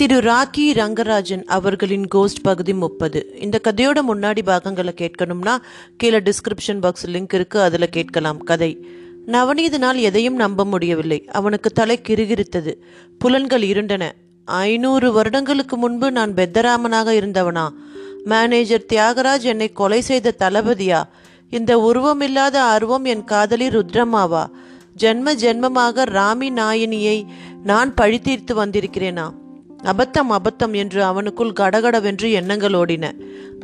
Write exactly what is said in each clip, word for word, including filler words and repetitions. திரு ராக்கி ரங்கராஜன் அவர்களின் கோஸ்ட் பகுதி முப்பது. இந்த கதையோட முன்னாடி பாகங்களை கேட்கணும்னா கீழே டிஸ்கிரிப்ஷன் பாக்ஸ் லிங்க் இருக்குது, அதில் கேட்கலாம். கதை. நவநீதனால் எதையும் நம்ப முடியவில்லை. அவனுக்கு தலை கிறுகிறுத்தது. புலன்கள் இருண்டன. ஐநூறு வருடங்களுக்கு முன்பு நான் பெத்தராமனாக இருந்தவனா? மேனேஜர் தியாகராஜ் என்னை கொலை செய்த தளபதியா? இந்த உருவமில்லாத ஆர்வம் என் காதலி ருத்ரமாவா? ஜென்ம ஜென்மமாக ராமி நாயினியை நான் பழி தீர்த்து வந்திருக்கிறேனா? அபத்தம் அபத்தம் என்று அவனுக்குள் கடகடவென்று எண்ணங்கள் ஓடின.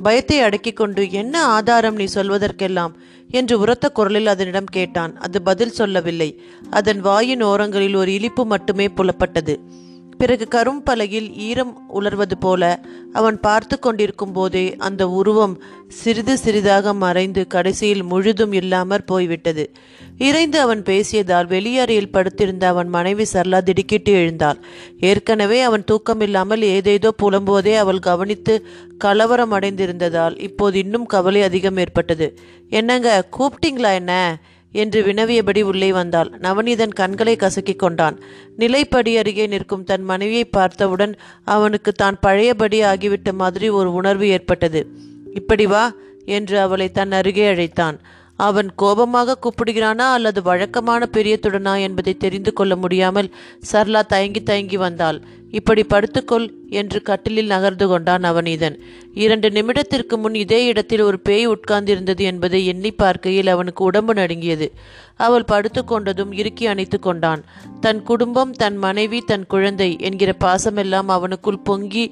பயத்தை அடக்கி கொண்டு, என்ன ஆதாரம் நீ சொல்வதற்கெல்லாம் என்று உரத்த குரலில் அதனிடம் கேட்டான். அது பதில் சொல்லவில்லை. அதன் வாயின் ஓரங்களில் ஒரு இழிப்பு மட்டுமே புலப்பட்டது. பிறகு கரும்பலகையில் ஈரம் உலர்வது போல அவன் பார்த்து கொண்டிருக்கும் போதே அந்த உருவம் சிறிது சிறிதாக மறைந்து கடைசியில் முழுதும் இல்லாமற் போய்விட்டது. இறைந்து அவன் பேசியதால் வெளியறையில் படுத்திருந்த அவன் மனைவி சரளா திடுக்கிட்டு எழுந்தாள். ஏற்கனவே அவன் தூக்கமில்லாமல் ஏதேதோ புலம்போதே அவள் கவனித்து கலவரம் அடைந்திருந்ததால் இப்போது இன்னும் கவலை அதிகம் ஏற்பட்டது. என்னங்க கூப்பிட்டீங்களா என்ன என்று வினவியபடி உள்ளே வந்தாள். நவநீதன் கண்களை கசக்கி கொண்டான். நிலைப்படி அருகே நிற்கும் தன் மனைவியை பார்த்தவுடன் அவனுக்கு தான் பழையபடி ஆகிவிட்ட மாதிரி ஒரு உணர்வு ஏற்பட்டது. இப்படி வா என்று அவளை தன் அருகே அழைத்தான். அவன் கோபமாக கூப்பிடுகிறானா அல்லது வழக்கமான பிரியத்துடனா என்பதை தெரிந்து கொள்ள முடியாமல் சரளா தயங்கி தயங்கி வந்தாள். இப்படி படுத்துக்கொள் என்று கட்டிலில் நகர்ந்து கொண்டான் நவநீதன். இரண்டு நிமிடத்திற்கு முன் இதே இடத்தில் ஒரு பேய் உட்கார்ந்திருந்தது என்பதை எண்ணி பார்க்கையில் அவனுக்கு உடம்பு நடுங்கியது. அவள் படுத்து கொண்டதும் இறுக்கி அணைத்து கொண்டான். தன் குடும்பம், தன் மனைவி, தன் குழந்தை என்கிற பாசமெல்லாம் அவனுக்குள் பொங்கி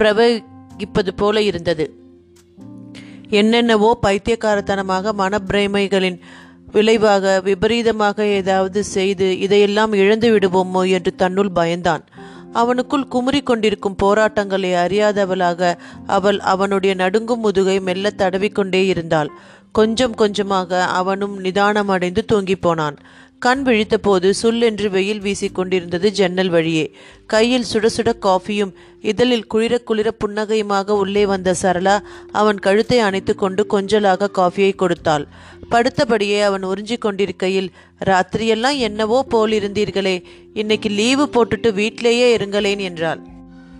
பிரவகிப்பது போல இருந்தது. என்னென்னவோ பைத்தியக்காரத்தனமாக மனப்பிரமைகளின் விளைவாக விபரீதமாக ஏதாவது செய்து இதையெல்லாம் இழந்து விடுவோமோ என்று தன்னுள் பயந்தான். அவனுக்குள் குமுறி கொண்டிருக்கும் போராட்டங்களை அறியாதவளாக அவள் அவனுடைய நடுங்கும் முதுகை மெல்ல தடவிக்கொண்டே இருந்தாள். கொஞ்சம் கொஞ்சமாக அவனும் நிதானமடைந்து தூங்கி போனான். கண் விழித்த போது சுல்லென்று வெயில் வீசிக்கொண்டிருந்தது ஜன்னல் வழியே. கையில் சுட சுட காஃபியும் இதழில் குளிர குளிர புன்னகையுமாக உள்ளே வந்த சரளா அவன் கழுத்தை அணைத்து கொண்டு கொஞ்சலாக காஃபியை கொடுத்தாள். படுத்தபடியே அவன் உறிஞ்சி கொண்டிருக்கையில், ராத்திரியெல்லாம் என்னவோ போல் இருந்தீர்களே, இன்னைக்கு லீவு போட்டுட்டு வீட்டிலேயே இருங்களேன் என்றாள்.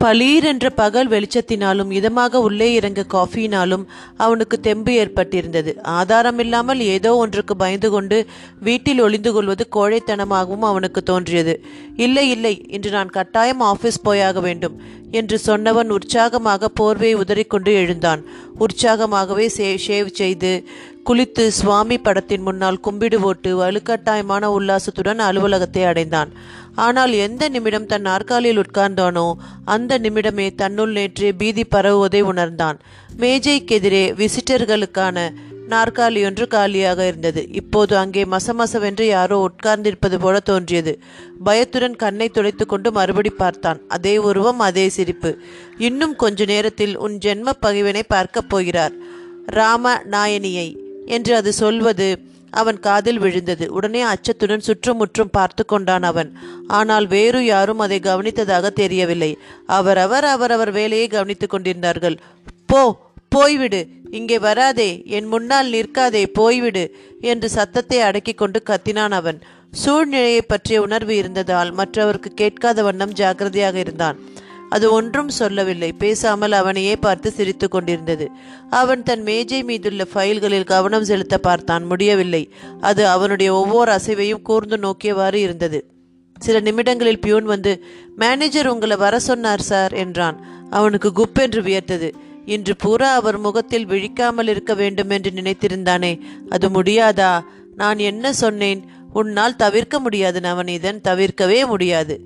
பளீர் என்ற பகல் வெளிச்சத்தினாலும் இதமாக உள்ளே இறங்க காஃபியினாலும் அவனுக்கு தெம்பு ஏற்பட்டிருந்தது. ஆதாரமில்லாமல் ஏதோ ஒன்றுக்கு பயந்து கொண்டு வீட்டில் ஒளிந்து கொள்வது கோழைத்தனமாகவும் அவனுக்கு தோன்றியது. இல்லை இல்லை, இன்று நான் கட்டாயம் ஆஃபீஸ் போயாக வேண்டும் என்று சொன்னவன் உற்சாகமாக போர்வையை உதறிக்கொண்டு எழுந்தான். உற்சாகமாகவே சே ஷேவ் செய்து குளித்து சுவாமி படத்தின் முன்னால் கும்பிடு போட்டு வலுக்கட்டாயமான உல்லாசத்துடன் அலுவலகத்தை அடைந்தான். ஆனால் எந்த நிமிடம் தன் நாற்காலியில் உட்கார்ந்தானோ அந்த நிமிடமே தன்னுள் நேற்றே பீதி பரவுவதை உணர்ந்தான். மேஜைக்கெதிரே விசிட்டர்களுக்கான நாற்காலி ஒன்று காலியாக இருந்தது. இப்போது அங்கே மசமசவென்று யாரோ உட்கார்ந்திருப்பது போல தோன்றியது. பயத்துடன் கண்ணை துடைத்து கொண்டு மறுபடி பார்த்தான். அதே உருவம், அதே சிரிப்பு. இன்னும் கொஞ்ச நேரத்தில் உன் ஜென்ம பகைவனை பார்க்கப் போகிறார், ராம நாயனியை என்று அது சொல்வது அவன் காதில் விழுந்தது. உடனே அச்சத்துடன் சுற்றுமுற்றும் பார்த்து கொண்டான் அவன். ஆனால் வேறு யாரும் அதை கவனித்ததாக தெரியவில்லை. அவரவர் அவரவர் வேலையை கவனித்து கொண்டிருந்தார்கள். போ, போய்விடு, இங்கே வராதே, என் முன்னால் நிற்காதே, போய்விடு என்று சத்தத்தை அடக்கி கொண்டு கத்தினான் அவன். சூழ்நிலையை பற்றிய உணர்வு இருந்ததால் மற்றவருக்கு கேட்காத வண்ணம் ஜாக்கிரதையாக இருந்தான். அது ஒன்றும் சொல்லவில்லை. பேசாமல் அவனையே பார்த்து சிரித்து கொண்டிருந்தது. அவன் தன் மேஜை மீதுள்ள ஃபைல்களில் கவனம் செலுத்த பார்த்தான். முடியவில்லை. அது அவனுடைய ஒவ்வொரு அசைவையும் கூர்ந்து நோக்கியவாறு இருந்தது. சில நிமிடங்களில் பியூன் வந்து, மேனேஜர் உங்களை வர சொன்னார் சார் என்றான். அவனுக்கு குப்பென்று வியர்த்தது. இன்று பூரா அவர் முகத்தில் விழிக்காமல் இருக்க வேண்டும் என்று நினைத்திருந்தானே, அது முடியாதா? நான் என்ன சொன்னேன்? உன்னால் தவிர்க்க முடியாது நவநீதன், தவிர்க்கவே முடியாது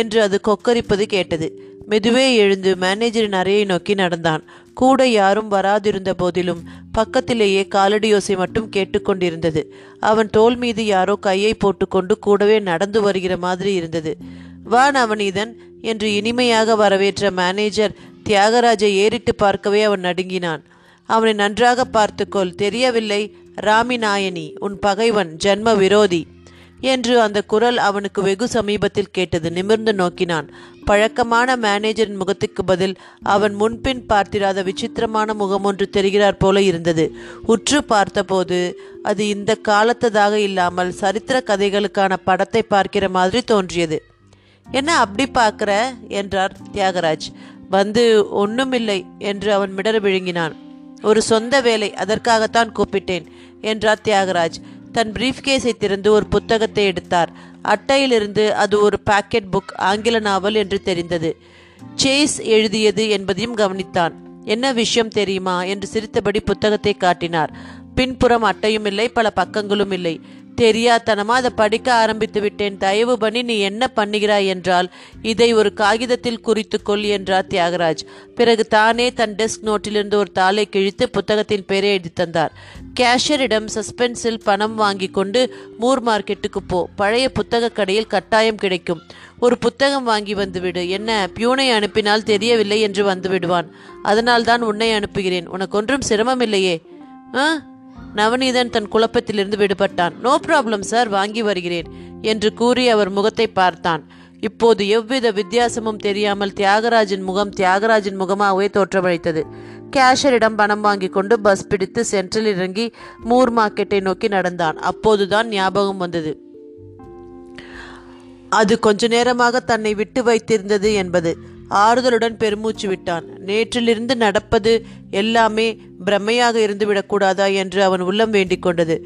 என்று அது கொக்கரிப்பது கேட்டது. மெதுவே எழுந்து மேனேஜரின் அறையை நோக்கி நடந்தான். கூட யாரும் வராதிருந்த போதிலும் பக்கத்திலேயே காலடியோசை மட்டும் கேட்டுக்கொண்டிருந்தது. அவன் தோள் மீது யாரோ கையை போட்டுக்கொண்டு கூடவே நடந்து வருகிற மாதிரி இருந்தது. வா நவநீதன் என்று இனிமையாக வரவேற்ற மேனேஜர் தியாகராஜை ஏறிட்டு பார்க்கவே அவன் நடுங்கினான். அவனை நன்றாக பார்த்துக்கொள், தெரியவில்லை, ராமி நாயனி உன் பகைவன், ஜென்ம விரோதி என்று அந்த குரல் அவனுக்கு வெகு சமீபத்தில் கேட்டது. நிமிர்ந்து நோக்கினான். பழக்கமான மேனேஜரின் முகத்துக்கு பதில் அவன் முன்பின் பார்த்திராத விசித்திரமான முகம் ஒன்று தெரிகிறார் போல இருந்தது. உற்று பார்த்தபோது அது இந்த காலத்ததாக இல்லாமல் சரித்திர கதைகளுக்கான படத்தை பார்க்கிற மாதிரி தோன்றியது. என்ன அப்படி பார்க்குற என்றார் தியாகராஜ். வந்து ஒன்றுமில்லை என்று அவன் மிடர விழுங்கினான். ஒரு சொந்த வேலை, அதற்காகத்தான் கூப்பிட்டேன் என்றார் தியாகராஜ். தன் பிரீஃப் கேஸை திறந்து ஒரு புத்தகத்தை எடுத்தார். அட்டையிலிருந்து அது ஒரு பாக்கெட் புக், ஆங்கில நாவல் என்று தெரிந்தது. சேஸ் எழுதியது என்பதையும் கவனித்தான். என்ன விஷயம் தெரியுமா என்று சிரித்தபடி புத்தகத்தை காட்டினார். பின்புறம் அட்டையும் இல்லை, பல பக்கங்களும் இல்லை. தெரியாதனமா அதை படிக்க ஆரம்பித்து விட்டேன். தயவு பண்ணி நீ என்ன பண்ணுகிறாய் என்றால் இதை ஒரு காகிதத்தில் குறித்து கொள் என்றார் தியாகராஜ். பிறகு தானே தன் டெஸ்க் நோட்டிலிருந்து ஒரு தாளை கிழித்து புத்தகத்தின் பெயரை எழுதி தந்தார். கேஷியரிடம் சஸ்பென்ஸில் பணம் வாங்கி கொண்டு மூர் மார்க்கெட்டுக்கு போ, பழைய புத்தக கடையில் கட்டாயம் கிடைக்கும், ஒரு புத்தகம் வாங்கி வந்துவிடு. என்ன, பியூனை அனுப்பினால் தெரியவில்லை என்று வந்துவிடுவான். அதனால்தான் உன்னை அனுப்புகிறேன், உனக்கு ஒன்றும் சிரமம் இல்லையே. ஆ நவநீதன் தன் குழப்பத்திலிருந்து விடுபட்டான். நோ ப்ராப்ளம் சார், வாங்கி வருகிறேன் என்று கூறி அவர் முகத்தை பார்த்தான். இப்போது எவ்வித வித்தியாசமும் தெரியாமல் தியாகராஜின் முகம் தியாகராஜின் முகமாகவே தோற்றமளித்தது. கேஷரிடம் பணம் வாங்கி கொண்டு பஸ் பிடித்து சென்ட்ரல் இறங்கி மூர் மார்க்கெட்டை நோக்கி நடந்தான். அப்போதுதான் ஞாபகம் வந்தது அது கொஞ்ச நேரமாக தன்னை விட்டு வைத்திருந்தது என்பது. ஆறுதலுடன் பெருமூச்சு விட்டான். நேற்றிலிருந்து நடப்பது எல்லாமே பிரமையாக இருந்துவிடக்கூடாதா என்று அவன் உள்ளம் வேண்டிக் கொண்டது.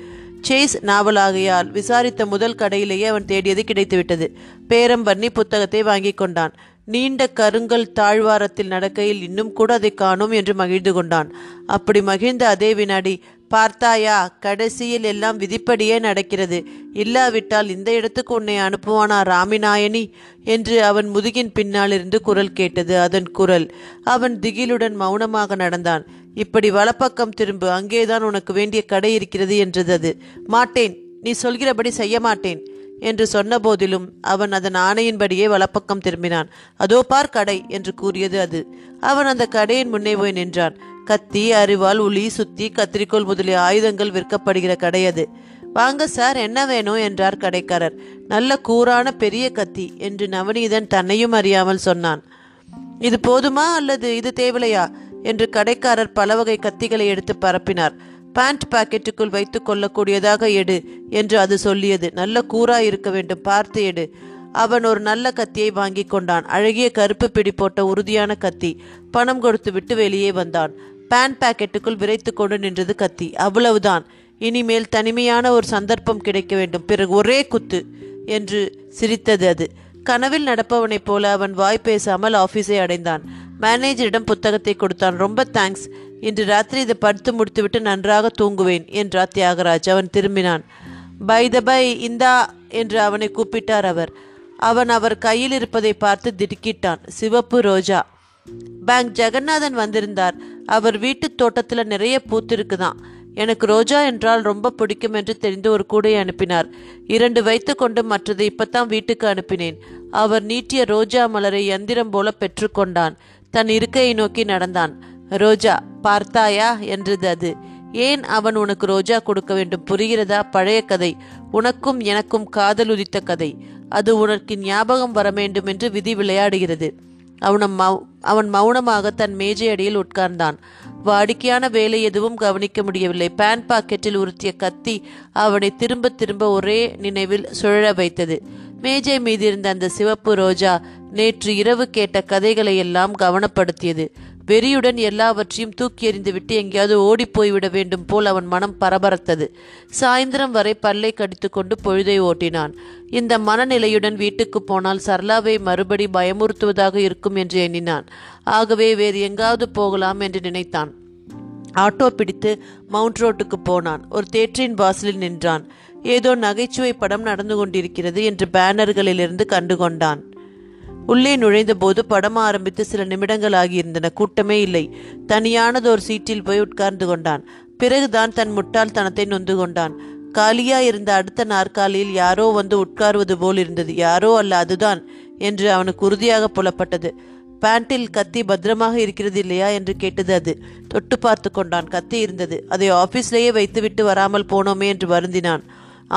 சேஸ் நாவலாகையால் விசாரித்த முதல் கடையிலேயே அவன் தேடியது கிடைத்துவிட்டது. பேரம் பண்ணி புத்தகத்தை வாங்கி கொண்டான். நீண்ட கருங்கல் தாழ்வாரத்தில் நடக்கையில் இன்னும் கூட அதை காணோம் என்று மகிழ்ந்து கொண்டான். அப்படி மகிழ்ந்த அதே வினாடி, பார்த்தாயா, கடைசியில் எல்லாம் விதிப்படியே நடக்கிறது, இல்லாவிட்டால் இந்த இடத்துக்கு உன்னை அனுப்புவானா ராமி நாயனி என்று அவன் முதுகின் பின்னாலிருந்து குரல் கேட்டது. அதன் குரல். அவன் திகிலுடன் மௌனமாக நடந்தான். இப்படி வலப்பக்கம் திரும்பு, அங்கேதான் உனக்கு வேண்டிய கடை இருக்கிறது என்றது அது. மாட்டேன், நீ சொல்கிறபடி செய்ய மாட்டேன் என்று சொன்ன போதிலும் அவன் அதன் ஆணையின்படியே வலப்பக்கம் திரும்பினான். அதோ பார் கடை என்று கூறியது அது. அவன் அந்த கடையின் முன்னே போய் நின்றான். கத்தி, அரிவாள், உளி, சுத்தி, கத்திரிக்கோள் முதலிய ஆயுதங்கள் விற்கப்படுகிற கடை அது. வாங்க சார், என்ன வேணும் என்றார் கடைக்காரர். நல்ல கூரான பெரிய கத்தி என்று நவநீதன் தன்னையும் அறியாமல் சொன்னான். இது போதுமா அல்லது இது தேவலையா என்று கடைக்காரர் பல வகை கத்திகளை எடுத்து பரப்பினார். பேண்ட் பாக்கெட்டுக்குள் வைத்து கொள்ளக்கூடியதாக எடு என்று அது சொல்லியது. நல்ல கூராய் இருக்க வேண்டும், பார்த்து எடு. அவன் ஒரு நல்ல கத்தியை வாங்கி கொண்டான். அழகிய கருப்பு பிடி போட்ட உறுதியான கத்தி. பணம் கொடுத்து விட்டு வெளியே வந்தான். பேண்ட் பாக்கெட்டுக்குள் விரைத்து கொண்டு நின்றது கத்தி. அவ்வளவுதான், இனிமேல் தனிமையான ஒரு சந்தர்ப்பம் கிடைக்க வேண்டும், பிறகு ஒரே குத்து என்று சிரித்தது அது. கனவில் நடப்பவனைப் போல அவன் வாய் பேசாமல் ஆஃபீஸை அடைந்தான். மேனேஜரிடம் புத்தகத்தை கொடுத்தான். ரொம்ப தேங்க்ஸ், இன்று ராத்திரி இதை படுத்து முடித்துவிட்டு நன்றாக தூங்குவேன் என்றார் தியாகராஜ். அவன் திரும்பினான். பை த பை, இந்தா என்று அவனை கூப்பிட்டார் அவர். அவன் அவர் கையில் இருப்பதை பார்த்து திடுக்கிட்டான். சிவப்பு ரோஜா. பேங்க் ஜெகநாதன் வந்திருந்தார். அவர் வீட்டு தோட்டத்தில் நிறைய பூத்திருக்குதான். எனக்கு ரோஜா என்றால் ரொம்ப பிடிக்கும் என்று தெரிந்து ஒரு கூடையை அனுப்பினார். இரண்டு வைத்து கொண்டு மற்றதை இப்பத்தான் வீட்டுக்கு அனுப்பினேன். அவர் நீட்டிய ரோஜா மலரை யந்திரம் போல பெற்றுக்கொண்டான். தன் இருக்கையை நோக்கி நடந்தான். ரோஜா, பார்த்தாயா என்றது அது. ஏன் அவன் உனக்கு ரோஜா கொடுக்க வேண்டும், புரிகிறதா? பழைய கதை, உனக்கும் எனக்கும் காதல் உதித்த கதை. அது உனக்கு ஞாபகம் வர வேண்டும் என்று விதி விளையாடுகிறது. அவன் மௌ அவன் மௌனமாக தன் மேஜை அடியில் உட்கார்ந்தான். வாடிக்கையான வேலை எதுவும் கவனிக்க முடியவில்லை. பேண்ட் பாக்கெட்டில் உறுத்திய கத்தி அவனை திரும்ப திரும்ப ஒரே நினைவில் சுழல வைத்தது. மேஜை மீதி இருந்த அந்த சிவப்பு ரோஜா நேற்று இரவு கேட்ட கதைகளை எல்லாம் கவனப்படுத்தியது. வெறியுடன் எல்லாவற்றையும் தூக்கி எறிந்துவிட்டு எங்கேயாவது ஓடி போய்விட வேண்டும் போல் அவன் மனம் பரபரத்தது. சாயந்தரம் வரை பல்லை கடித்து கொண்டு பொழுதை ஓட்டினான். இந்த மனநிலையுடன் வீட்டுக்கு போனால் சரளாவை மறுபடி பயமுறுத்துவதாக இருக்கும் என்று எண்ணினான். ஆகவே வேறு எங்காவது போகலாம் என்று நினைத்தான். ஆட்டோ பிடித்து மவுண்ட் ரோட்டுக்கு போனான். ஒரு தேட்டரின் வாசலில் நின்றான். ஏதோ நகைச்சுவை படம் நடந்து கொண்டிருக்கிறது என்று பேனர்களிலிருந்து கண்டுகொண்டான். உள்ளே நுழைந்த போது படம் ஆரம்பித்து சில நிமிடங்கள் ஆகியிருந்தன. கூட்டமே இல்லை. தனியானதோர் சீட்டில் போய் உட்கார்ந்து கொண்டான். பிறகுதான் தன் முட்டாள்தனத்தை நொந்து கொண்டான். காலியா இருந்த அடுத்த நாற்காலியில் யாரோ வந்து உட்கார்வது போல் இருந்தது. யாரோ அல்ல, அதுதான் என்று அவனுக்கு உறுதியாக புலப்பட்டது. பேண்டில் கத்தி பத்திரமாக இருக்கிறது இல்லையா என்று கேட்டது அது. தொட்டு பார்த்து கொண்டான். கத்தி இருந்தது. அதை ஆபீஸ்லேயே வைத்துவிட்டு வராமல் போனோமே என்று வருந்தினான்.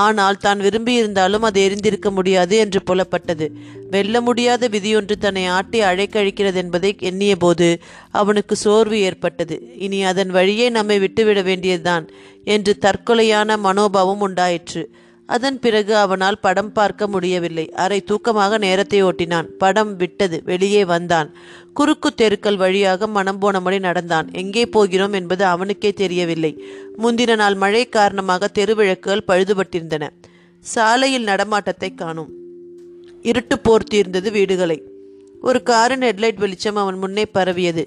ஆனால் தான் விரும்பியிருந்தாலும் அது எரிந்திருக்க முடியாது என்று புலப்பட்டது. வெல்ல முடியாத விதியொன்று தன்னை ஆட்டி அழைக்கழிக்கிறது என்பதை எண்ணிய போது அவனுக்கு சோர்வு ஏற்பட்டது. இனி அதன் வழியே நம்மை விட்டுவிட வேண்டியதுதான் என்று தற்கொலையான மனோபாவம் உண்டாயிற்று. அதன் பிறகு அவனால் படம் பார்க்க முடியவில்லை. அரை தூக்கமாக நேரத்தை ஓட்டினான். படம் விட்டது. வெளியே வந்தான். குறுக்கு தெருக்கள் வழியாக மனம் போனபடி நடந்தான். எங்கே போகிறோம் என்பது அவனுக்கே தெரியவில்லை. முந்தின நாள் மழை காரணமாக தெருவிளக்குகள் பழுதுபட்டிருந்தன. சாலையில் நடமாட்டத்தை காணோம். இருட்டு போர்த்தியிருந்தது வீடுகளை. ஒரு காரின் ஹெட்லைட் வெளிச்சம் அவன் முன்னே பரவியது.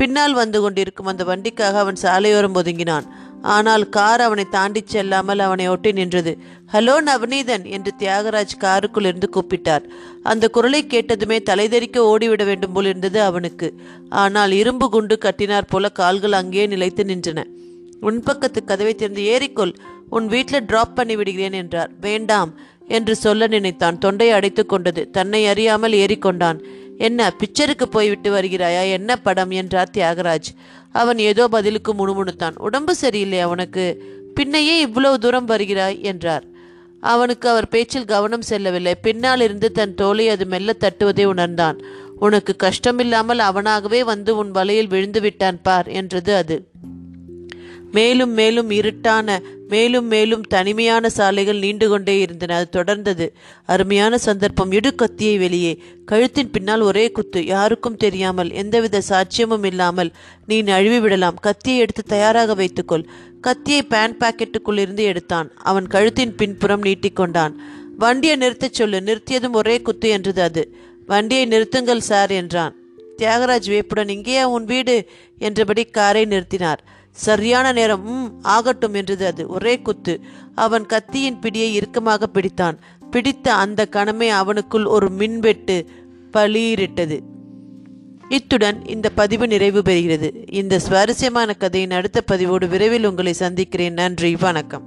பின்னால் வந்து கொண்டிருக்கும் அந்த வண்டிக்காக அவன் சாலையோரம் ஒதுங்கினான். ஆனால் கார் அவனை தாண்டி செல்லாமல் அவனை ஒட்டி நின்றது. ஹலோ நவநீதன் என்று தியாகராஜ் காருக்குள் இருந்து கூப்பிட்டார். அந்த குரலை கேட்டதுமே தலைதெறிக்க ஓடிவிட வேண்டும் போல் இருந்தது அவனுக்கு. ஆனால் இரும்பு குண்டு கட்டினார் போல கால்கள் அங்கேயே நிலைத்து நின்றன. உன்பக்கத்து கதவை திறந்து ஏறிக்கொள், உன் வீட்டில் டிராப் பண்ணி விடுகிறேன் என்றார். வேண்டாம் என்று சொல்ல நினைத்தான். தொண்டை அடைத்து கொண்டது. தன்னை அறியாமல் ஏறிக்கொண்டான். என்ன பிக்சருக்கு போய்விட்டு வருகிறாயா, என்ன படம் என்றார் தியாகராஜ். அவன் ஏதோ பதிலுக்கு முணுமுணுத்தான். உடம்பு சரியில்லை அவனுக்கு, பின்னையே இவ்வளவு தூரம் வருகிறாய் என்றார். அவனுக்கு அவர் பேச்சில் கவனம் செல்லவில்லை. பின்னால் இருந்து தன் தோலை அது மெல்ல தட்டுவதை உணர்ந்தான். உனக்கு கஷ்டமில்லாமல் அவனாகவே வந்து உன் வலையில் விழுந்து விட்டான் பார் என்றது அது. மேலும் மேலும் இருட்டான, மேலும் மேலும் தனிமையான சாலைகள் நீண்டு கொண்டே இருந்தன. அது தொடர்ந்தது. அருமையான சந்தர்ப்பம். இடு கத்தியை வெளியே. கழுத்தின் பின்னால் ஒரே குத்து. யாருக்கும் தெரியாமல், எந்தவித சாட்சியமும் இல்லாமல் நீ நழுவி விடலாம். கத்தியை எடுத்து தயாராக வைத்துக்கொள். கத்தியை பேண்ட் பாக்கெட்டுக்குள் இருந்து எடுத்தான். அவன் கழுத்தின் பின்புறம் நீட்டிக்கொண்டான். வண்டியை நிறுத்தச் சொல்லு. நிறுத்தியதும் ஒரே குத்து என்றது அது. வண்டியை நிறுத்துங்கள் சார் என்றான் தியாகராஜ் வேப்புடன். இங்கேயா உன் வீடு என்றபடி காரை நிறுத்தினார். சரியான நேரம். ம் ஆகட்டும் என்றது அது. ஒரே குத்து. அவன் கத்தியின் பிடியை இறுக்கமாக பிடித்தான். பிடித்த அந்த கணமே அவனுக்குள் ஒரு மின்வெட்டு பளீரிட்டது. இத்துடன் இந்த பதிவு நிறைவு பெறுகிறது. இந்த சுவாரஸ்யமான கதையின் அடுத்த பதிவோடு விரைவில் உங்களை சந்திக்கிறேன். நன்றி, வணக்கம்.